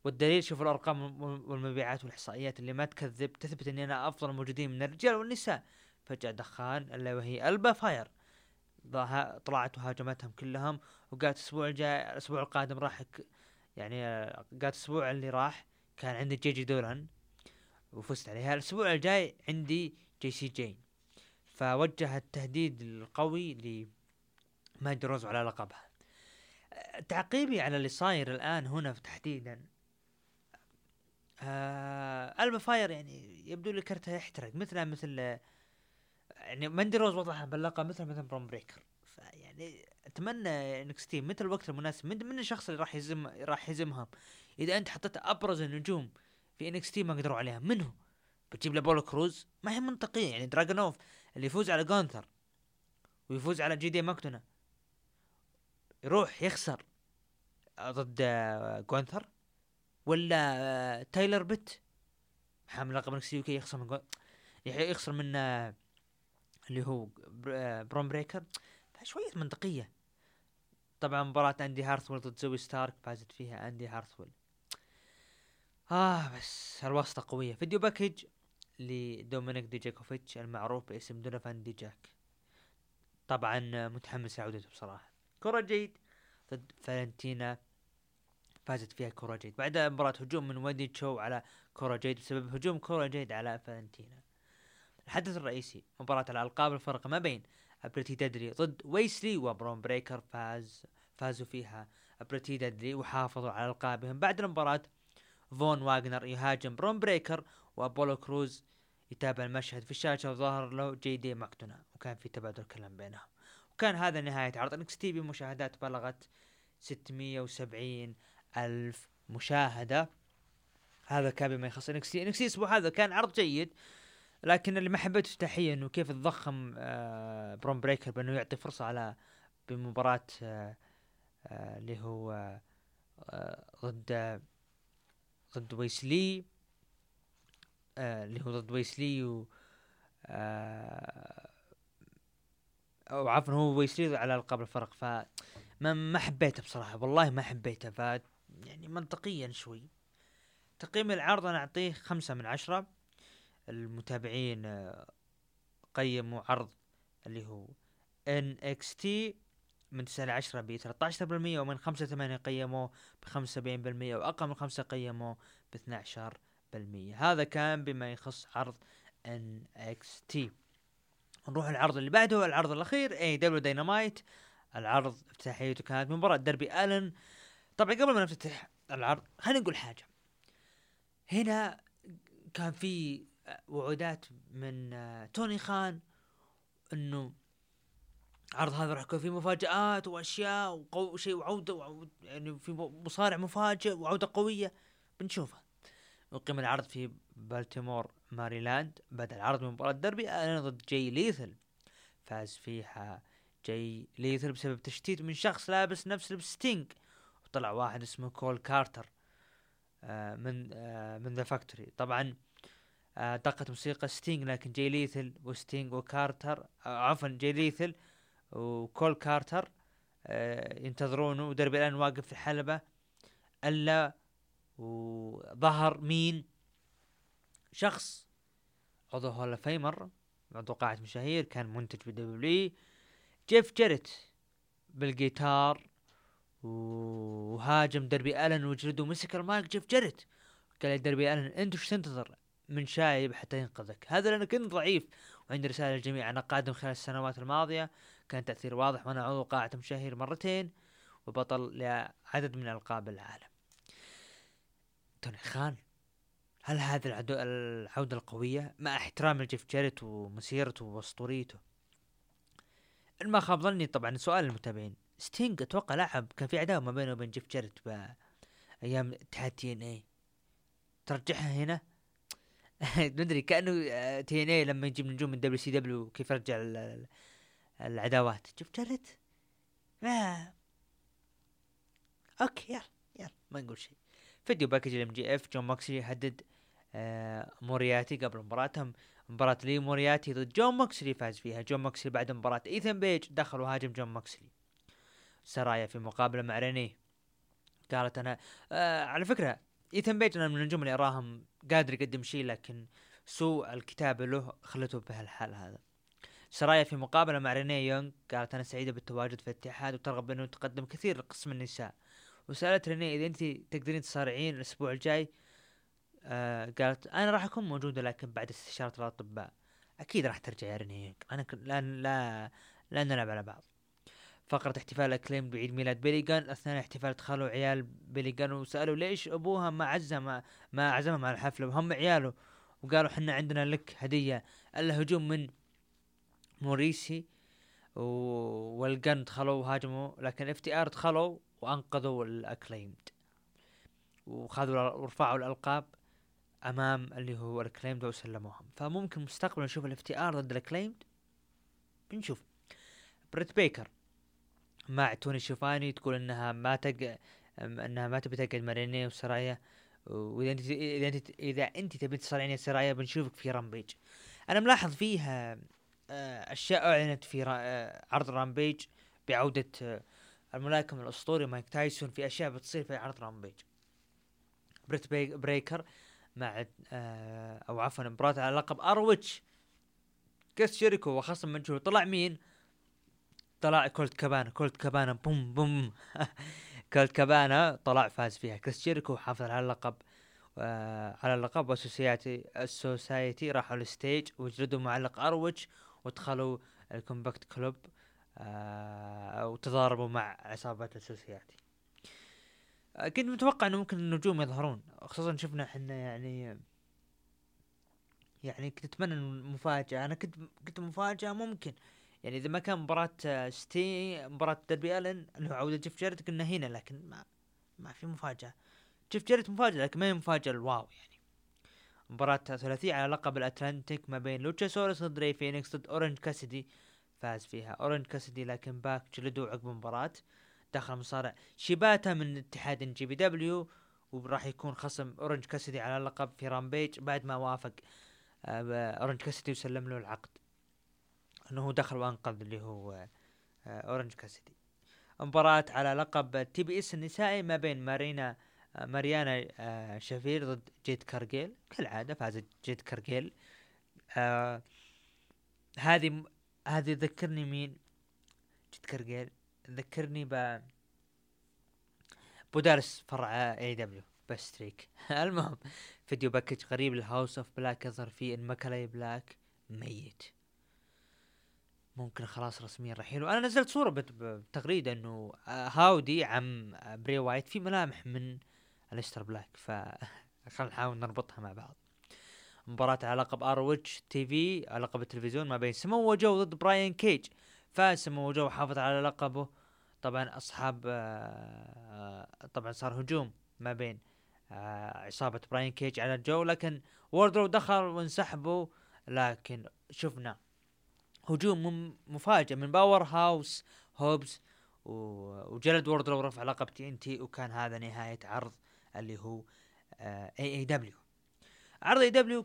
والدليل شوفوا الأرقام والمبيعات والإحصائيات اللي ما تكذب تثبت أني أنا أفضل موجودين من الرجال والنساء. فجأة دخان اللي وهي ألبا فاير طلعت وهاجمتهم كلهم، وقالت الأسبوع الجاي الأسبوع القادم راح ك... يعني قالت الأسبوع اللي راح كان عندي جيجي دولان وفزت عليها، الأسبوع الجاي عندي جي سي جين. فوجه التهديد القوي لماجد روز على لقبها. تعقيبي على اللي صاير الآن هنا تحديدا، آه ألبا فاير يعني يبدو لي كرتها يحترق مثلها مثل يعني ماندي روز وضعها باللقب مثل مثل برون بريكر. فيعني أتمنى إن إكس تي مثل الوقت المناسب من, من الشخص اللي راح يزم راح يزمهم. إذا أنت حطيت أبرز النجوم في إن إكس تي ما قدروا عليها، منه بتجيب لبولو كروز ما هي منطقية يعني. دراغونوف اللي يفوز على غونثر ويفوز على جي دي ماكتونا يروح يخسر ضد غونثر، ولا تايلر بيت حامل لقب إن إكس تي يو كي يخسر من غو... يخسر من اللي هو برون بريكر. فشوية منطقية طبعا مباراة أندي هارثويل ضد زوي ستارك فازت فيها أندي هارثويل. آه بس الواسطة قوية. فيديو باكج لدومينيك دي جاكوفيتش المعروف باسم دونوفان دي جاك. طبعا متحمس لعودته بصراحة. كرة جيد ضد فالنتينا فازت فيها كرة جيد بعد مباراة هجوم من وادي تشو على كرة جيد بسبب هجوم كرة جيد على فالنتينا. الحدث الرئيسي مباراة على الألقاب الفرق ما بين أبريتي دادري ضد ويسلي وبرون بريكر فاز فازوا فيها أبريتي دادري وحافظوا على ألقابهم. بعد المباراة فون واغنر يهاجم برون بريكر وأبولو كروز يتابع المشهد في الشاشة وظهر له جي دي ماكدونا وكان في تبادل كلام بينهم. وكان هذا نهاية عرض إنكس تي بمشاهدات بلغت ستمية وسبعين ألف مشاهدة. هذا كان بما يخص إنكس تي. إنكس تي الأسبوع هذا كان عرض جيد لكن اللي ما حبيته تحيه انه كيف تضخم آه برون بريكر بانه يعطي فرصه على بمباراه آه آه اللي هو آه آه ضد آه ضد ويسلي آه اللي هو ضد ويسلي و آه او عفوا هو ويسلي على القاب الفرق. ف ما حبيته بصراحه والله ما حبيته. ف يعني منطقيا شوي. تقييم العرض انا اعطيه خمسة من عشرة. المتابعين قيموا عرض اللي هو إن إكس تي من تسعة إلى عشرة ب ثلاثة عشر بالمية ومن خمسة إلى ثمانية قيموا ب خمسة وسبعين بالمية واقل من خمسة قيموا ب اثنا عشر بالمية. هذا كان بما يخص عرض إن إكس تي. نروح العرض اللي بعده العرض الاخير إيه دبليو Dynamite. العرض افتتاحيته كانت مباراة ديربي آلن. طبعا قبل ما نفتتح العرض خلينا نقول حاجة. هنا كان في وعودات من توني خان انه عرض هذا راح يكون فيه مفاجآت واشياء وشيء وعودة, وعودة يعني في مصارع مفاجئ وعودة قوية بنشوفها. وقيم العرض في بالتيمور ماريلاند. بدأ العرض من مباراة دربي آلن ضد جاي ليثل فاز فيها جاي ليثل بسبب تشتيت من شخص لابس نفس لبس ستينج وطلع واحد اسمه كول كارتر آه من آه من ذا فاكتوري. طبعا دقت موسيقى ستينغ لكن جاي ليثل وستينغ وكارتر عفوا جاي ليثل وكول كارتر ينتظرونه ودربي الآن واقف في الحلبة ألا وظهر مين شخص عضو هولا فيمر عضو قاعة مشاهير كان منتج بدبليو جيف جيرت بالجيتار وهاجم دربي الآن وجلده مسك المايك جيف جيرت قال دربي الآن انت وش تنتظر من شايب حتى ينقذك. هذا لأنه كنت ضعيف وعندي رسالة للجميع أنا قادم خلال السنوات الماضية كان تأثير واضح وأنا عضو قاعة مشاهير مرتين وبطل لعدد من ألقاب العالم. توني خان هل هذا العودة القوية مع احترام لجيف جيرت ومسيرته واسطوريته؟ إن ما خاب ظني طبعا سؤال المتابعين ستينغ أتوقع لاعب كان في عداوة ما بينه وبين جيف جيرت بأيام اتحاد تي إن إيه ترجعها هنا ندري كأنه تي إن إيه لما يجيب نجوم من دبليو سي دبليو كيف رجع العداوات جيف جيرت ما اوكي يلا يلا ما نقول شيء. فيديو باكج الام جي اف جون موكسلي هدد آه مورياتي قبل مباراتهم مباراة لي مورياتي ضد جون موكسلي فاز فيها جون موكسلي بعد مباراة ايثن بيج دخل وهاجم جون موكسلي. سرايا في مقابلة مع ريني قالت انا آه على فكرة ايثن بيج انا من النجوم اللي اراهم قادر يقدم شيء لكن سوء الكتابة له خلته بهالحال هذا. سرايا في مقابلة مع ريني يونغ قالت انا سعيدة بالتواجد في الاتحاد وترغب انه تقدم كثير لقسم النساء وسألت ريني اذا انت تقدرين تصارعين الاسبوع الجاي آه قالت انا راح اكون موجودة لكن بعد استشارة الاطباء. اكيد راح ترجع يا ريني يونغ انا ك... لا لا لا نلعب على بعض. فقرة احتفال أكليم بعيد ميلاد بيليغان أثناء احتفال دخلوا عيال بيليغان وسألوا ليش أبوها ما عزمها ما عزمهم على الحفلة وهم عياله وقالوا حنا عندنا لك هدية ألا هجوم من موريسي و... والجن دخلوا وهاجموا لكن اف تي ار دخلوا وأنقذوا الأكليمد وخذوا ورفعوا الألقاب أمام اللي هو الأكليمد وسلموهم. فممكن مستقبلا نشوف الاف تي ار ضد الأكليمد بنشوف. بريت بيكر مع توني شوفاني تقول انها ما تق انها ما تبي تقعد مع ريني وسرايا واذا انت اذا انت اذا انت تبي تصارعين يا سرايا بنشوفك في رامبيج. انا ملاحظ فيها اشياء اعلنت في عرض رامبيج بعوده الملاكم الأسطوري مايك تايسون في أشياء بتصير في عرض رامبيج. بريت بريكر مع آه أو عفوا مباراة على لقب أروتش كيس شيريكو وخصم مجهول. طلع مين؟ طلع كولت كابانا. كولت كابانا بوم بوم كولت كابانا طلع فاز فيها. كيس شيريكو حافظ على اللقب آه على اللقب والسوسايتي السوسايتي راحوا للستيج وجلدوا معلق أروتش ودخلوا الكومباكت كلوب آه وتضاربوا مع عصابة السوسايتي. آه كنت متوقع انه ممكن النجوم يظهرون، خصوصا شفنا احنا يعني يعني كنت اتمنى المفاجأة. انا كنت كنت مفاجأة ممكن يعني اذا ما كان مباراة ستي مباراة ديربي ألن اللي هو عودة جيف جاريت كنا هنا، لكن ما ما في مفاجأة. جيف جاريت مفاجأة لكن ما هي مفاجأة الواو يعني. مباراة ثلاثية على لقب الأتلانتيك ما بين لوتشاسورس ضد ري فينيكس ضد أورنج كاسدي، فاز فيها أورنج كاسدي لكن باك جلدوا عقب مباراة. دخل مصارع شيباتا من اتحاد ان جي بي دبليو وراح يكون خصم أورنج كاسدي على اللقب في رامبيج بعد ما وافق أورنج كاسدي وسلم له العقد انه دخل وانقذ اللي هو أورنج كاسدي. مباراة على لقب تي بي اس النسائي ما بين مارينا ماريانا شفير ضد جيت كارجيل، كالعادة فازت جيت كارجيل. آه هذه هذه ذكرني مين جيت كارجيل؟ ذكرني ب بودارس فرع اي دبليو باستريك. المهم فيديو باكج غريب للهاوس اوف بلاك يظهر فيه ان ماكالاي بلاك ميت، ممكن خلاص رسميا رحيله. انا نزلت صورة بتغريدة انه هاودي عم بري وايت في ملامح من الستر بلاك، فخلنا نحاول نربطها مع بعض. مباراة على لقب أروتش تي في على لقب التلفزيون ما بين سمو جو ضد براين كيج، فاز سمو جو حافظ على لقبه. طبعا اصحاب طبعا صار هجوم ما بين عصابة براين كيج على جو، لكن ووردرو دخل وانسحبوا. لكن شفنا هجوم مفاجئ من باور هاوس هوبز وجلد ووردرو ورفع لقب تي ان تي، وكان هذا نهاية عرض اللي هو اي اي دبليو. عرض اي دبليو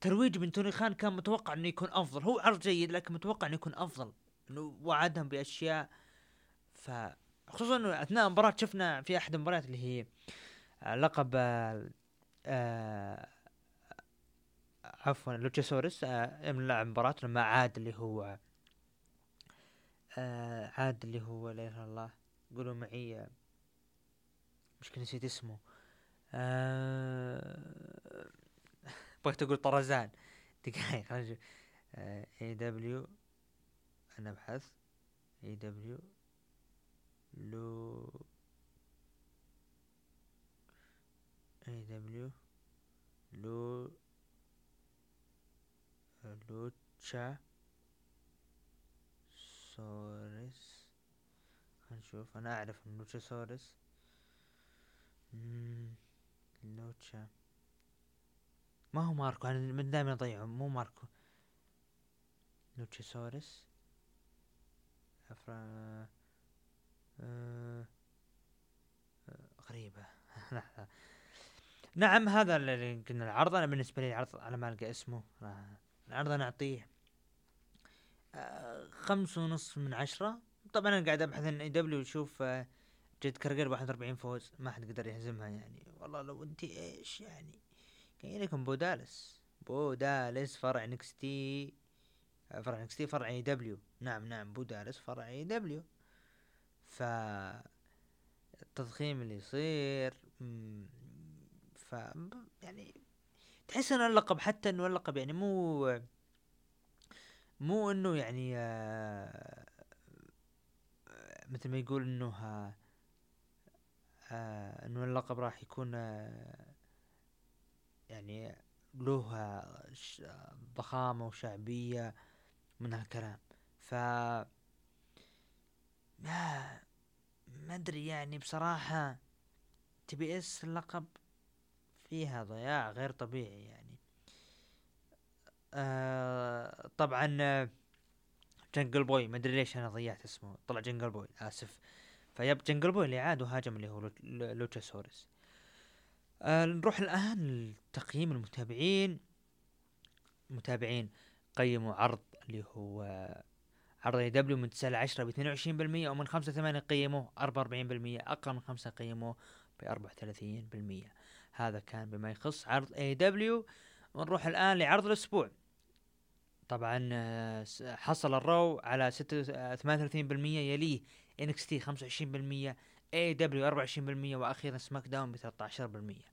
كترويج من توني خان كان متوقع انه يكون افضل. هو عرض جيد لكن متوقع انه يكون افضل، انه وعدهم باشياء. ف خصوصا انه اثناء مباراة شفنا في احد المباريات اللي هي لقب آه عفوا لوتشاسورس آه من لعب مباراة لما عاد اللي هو آه عاد اللي هو لا اله الا الله قولوا معي مش كنت نسيت اسمه آه بغيت اقول طرزان دقيقة خلينا نشوف آه اي دبليو انا ابحث اي دبليو لو اي دبليو لو لوتشا سورس. هنشوف انا اعرف ان لوتشا سورس امم لوتشا ما هو ماركو، انا من دائما اضيعه مو ماركو. لوتشا سورس افرا أه... غريبة. نعم هذا اللي كنا العرض. أنا بالنسبة لي العرض على ما ألقى اسمه العرض أنا أعطيه خمسة ونص من عشرة. طبعا أنا قاعد أبحث عن اي دبليو وشوف جيت كارجر واحد وأربعين فوز ما حد قدر يهزمها يعني. والله لو أنت إيش يعني كان لكم بودالس بودالس فرع نكستي فرع نكستي فرع اي دبليو. نعم نعم بودالس فرع اي دبليو. فالتضخيم اللي يصير ف يعني تحس ان اللقب حتى انه اللقب يعني مو مو انه يعني مثل ما يقول انه انه اللقب راح يكون يعني له ضخامة وشعبية من هالكلام. ف ما ما ادري يعني بصراحة تي بي اس اللقب فيها ضياع غير طبيعي يعني. آه طبعا جنجل بوي ما ادري ليش انا ضيعت اسمه، طلع جنجل بوي اسف. فيب جنجل بوي اللي عاد وهاجم اللي هو لوتشاسورس. آه نروح الان لتقييم المتابعين. متابعين قيموا عرض اللي هو عرض اي دبليو من تسعة إلى عشرة ب اثنين وعشرين بالمئة ومن خمسة إلى ثمانية قيموه أربعة وأربعين بالمئة، اقل من خمسة قيموه ب أربعة وثلاثين بالمئة. هذا كان بما يخص عرض اي دبليو. ونروح الان لعرض الاسبوع. طبعا حصل الرو على ثمانية وثلاثين بالمئة، يليه إن إكس تي خمسة وعشرين بالمئة، إيه دبليو أربعة وعشرين بالمئة، واخيرا سماك داون ب ثلاثة عشر بالمئة.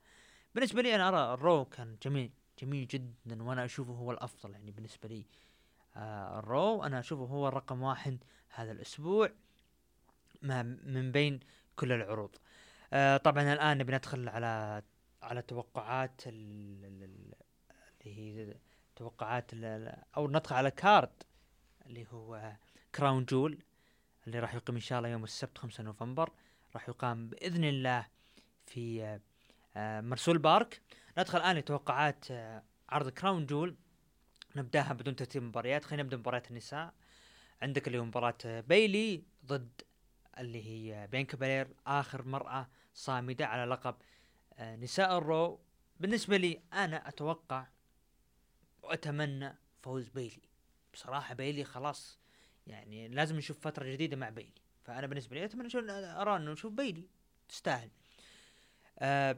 بالنسبه لي انا ارى الرو كان جميل جميل جدا، وانا اشوفه هو الافضل يعني بالنسبه لي. آه الرو انا اشوفه هو الرقم واحد هذا الاسبوع ما من بين كل العروض. آه طبعا الان بندخل على على توقعات اللي هي توقعات او ندخل على كارد اللي هو كراون جول اللي راح يقام ان شاء الله يوم السبت خمسة نوفمبر، راح يقام باذن الله في آه مرسول بارك. ندخل الان لتوقعات آه عرض كراون جول، نبداها بدون ترتيب مباريات. خلينا نبدا مباراة النساء. عندك اليوم مباراة بايلي ضد اللي هي بيانكا بيلير، اخر مرأة صامدة على لقب آه نساء الرو. بالنسبة لي انا اتوقع واتمنى فوز بايلي بصراحة. بايلي خلاص يعني لازم نشوف فترة جديدة مع بايلي، فانا بالنسبة لي اتمنى ارى انه نشوف بايلي تستاهل. آه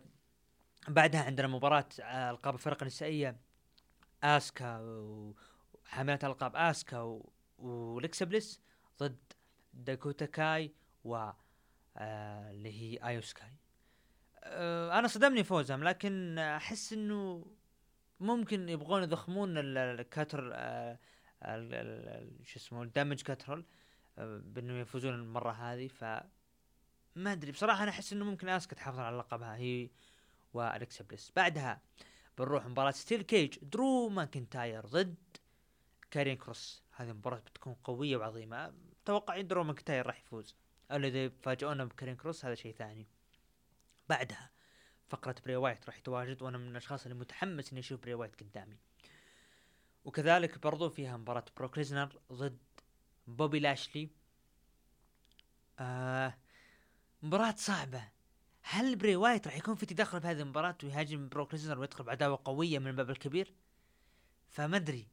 بعدها عندنا مباراة آه القاب الفرق النسائية، آسكا وحاملة ألقاب آسكا و... وليكسا بليس ضد داكوتا كاي و آه... اللي هي آيو سكاي. آه... أنا صدمني فوزهم، لكن أحس إنه ممكن يبغون يضخمون الكاتر آه... ال... شو اسمه الدمج كاترول آه... بإنه يفوزون المرة هذه. فما أدري بصراحة، أنا أحس إنه ممكن آسكا تحافظ على لقبها هي وليكسا بليس. بعدها بنروح مباراة ستيل كيج، درو ماكنتاير ضد كارين كروس. هذه المباراة بتكون قوية وعظيمة، توقعين درو ماكنتاير راح يفوز، الذي فاجئونا بكارين كروس هذا شيء ثاني. بعدها فقرة بري وايت راح يتواجد، وانا من الاشخاص اللي متحمس اني اشوف بري وايت قدامي. وكذلك برضو فيها مباراة بروك ليزنر ضد بوبي لاشلي. آه مباراة صعبة. هل بري وايت راح يكون في تدخل في هذه المباراة ويهاجم بروك ليزنر ويدخل بعداوة قوية من الباب الكبير؟ فما أدري،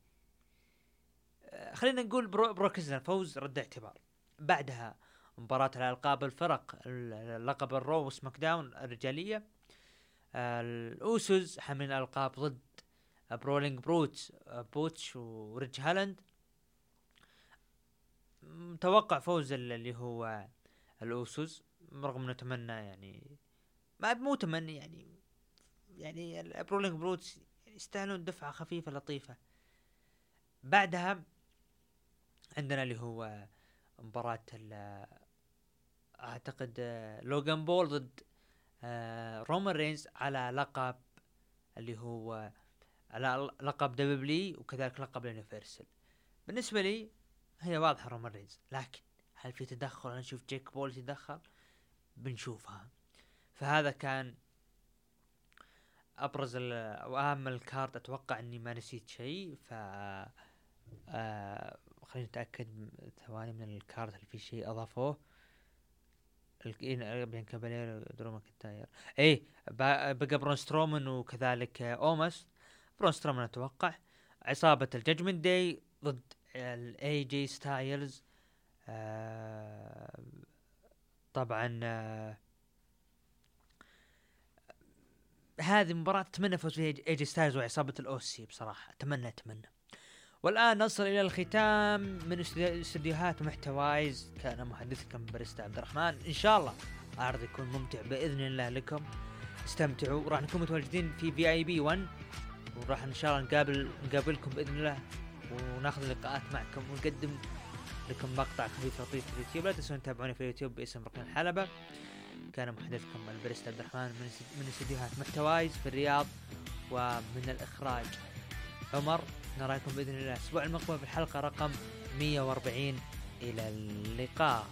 خلينا نقول برو بروك ليزنر فوز رد اعتبار. بعدها مباراة على ألقاب الفرق اللقب الرو وسماك داون الرجالية، الأوسوس حاملين الألقاب ضد برولينج بروتس بوتش وريج هالاند. متوقع فوز اللي هو الأوسوس، رغم انه اتمنى يعني ما مو تمني يعني يعني البرولينج بروتس يستاهلون دفعه خفيفه لطيفه. بعدها عندنا اللي هو مباراه اعتقد لوغان بول ضد رومان رينز على لقب اللي هو على لقب دبليو وكذلك لقب اليونيفرسال. بالنسبه لي هي واضحه رومان رينز، لكن هل في تدخل؟ انا اشوف جيك بول يتدخل، بنشوفها. فهذا كان ابرز واهم الكارت. اتوقع اني ما نسيت شيء، ف خلينا نتاكد ثواني من الكارت هل في شيء اضافوه. بين كابالير درو ماكنتاير اي بقى برون سترومان وكذلك اومس. برون سترومان اتوقع عصابه الجاجمنت داي ضد الاي جي ستايلز. آه طبعا آه هذه مباراة اتمنى فوز فيها ايجي ستايلز وعصابة الاوسي بصراحة، اتمنى اتمنى. والان نصل الى الختام من استديوهات محتوايز. كان محدثكم باريستا عبد الرحمن، ان شاء الله عرض يكون ممتع باذن الله لكم. استمتعوا، راح نكون متواجدين في في اي بي واحد، وراح ان شاء الله نقابل نقابلكم باذن الله وناخذ لقاءات معكم ونقدم لكم مقطع خفيف لطيف في اليوتيوب. لا تنسون تتابعوني في اليوتيوب باسم ركن الحلبة. كان محدثكم البريستا عبد الرحمن من استديوهات محتوايز في الرياض، ومن الإخراج عمر. نراكم بإذن الله الأسبوع المقبل في الحلقة رقم مئة وأربعين. إلى اللقاء.